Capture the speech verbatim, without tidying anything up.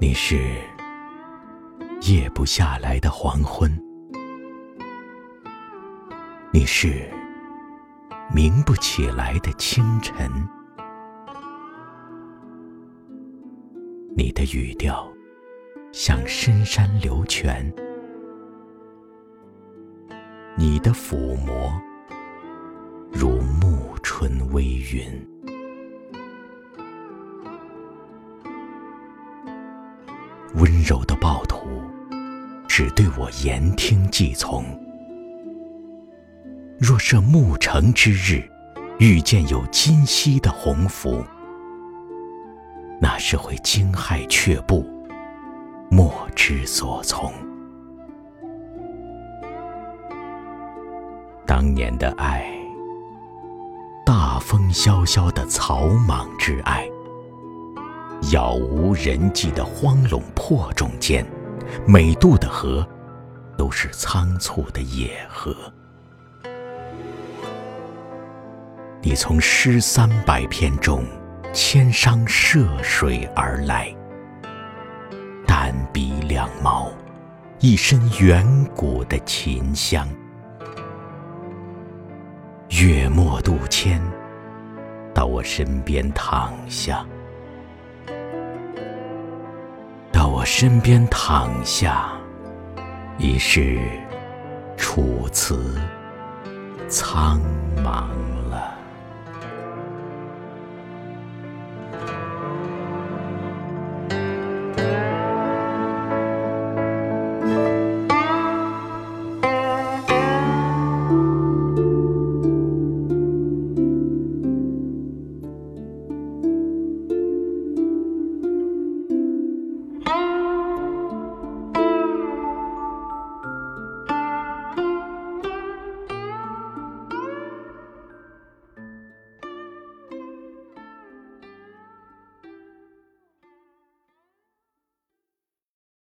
你是夜不下来的黄昏，你是明不起来的清晨，你的语调像深山流泉，你的抚摸如暮春微云。温柔的暴徒只对我言听计从，若设暮城之日遇见有今夕的鸿福，那是会惊骇却步，莫知所从。当年的爱，大风萧萧的草莽之爱，杳无人迹的荒垄破冢间，每渡的河都是仓促的野河。你从诗三百篇中千觞涉水而来，淡鼻两毛，一身远古的琴香。月末渡迁到我身边躺下，我身边躺下，已是楚辞苍茫了。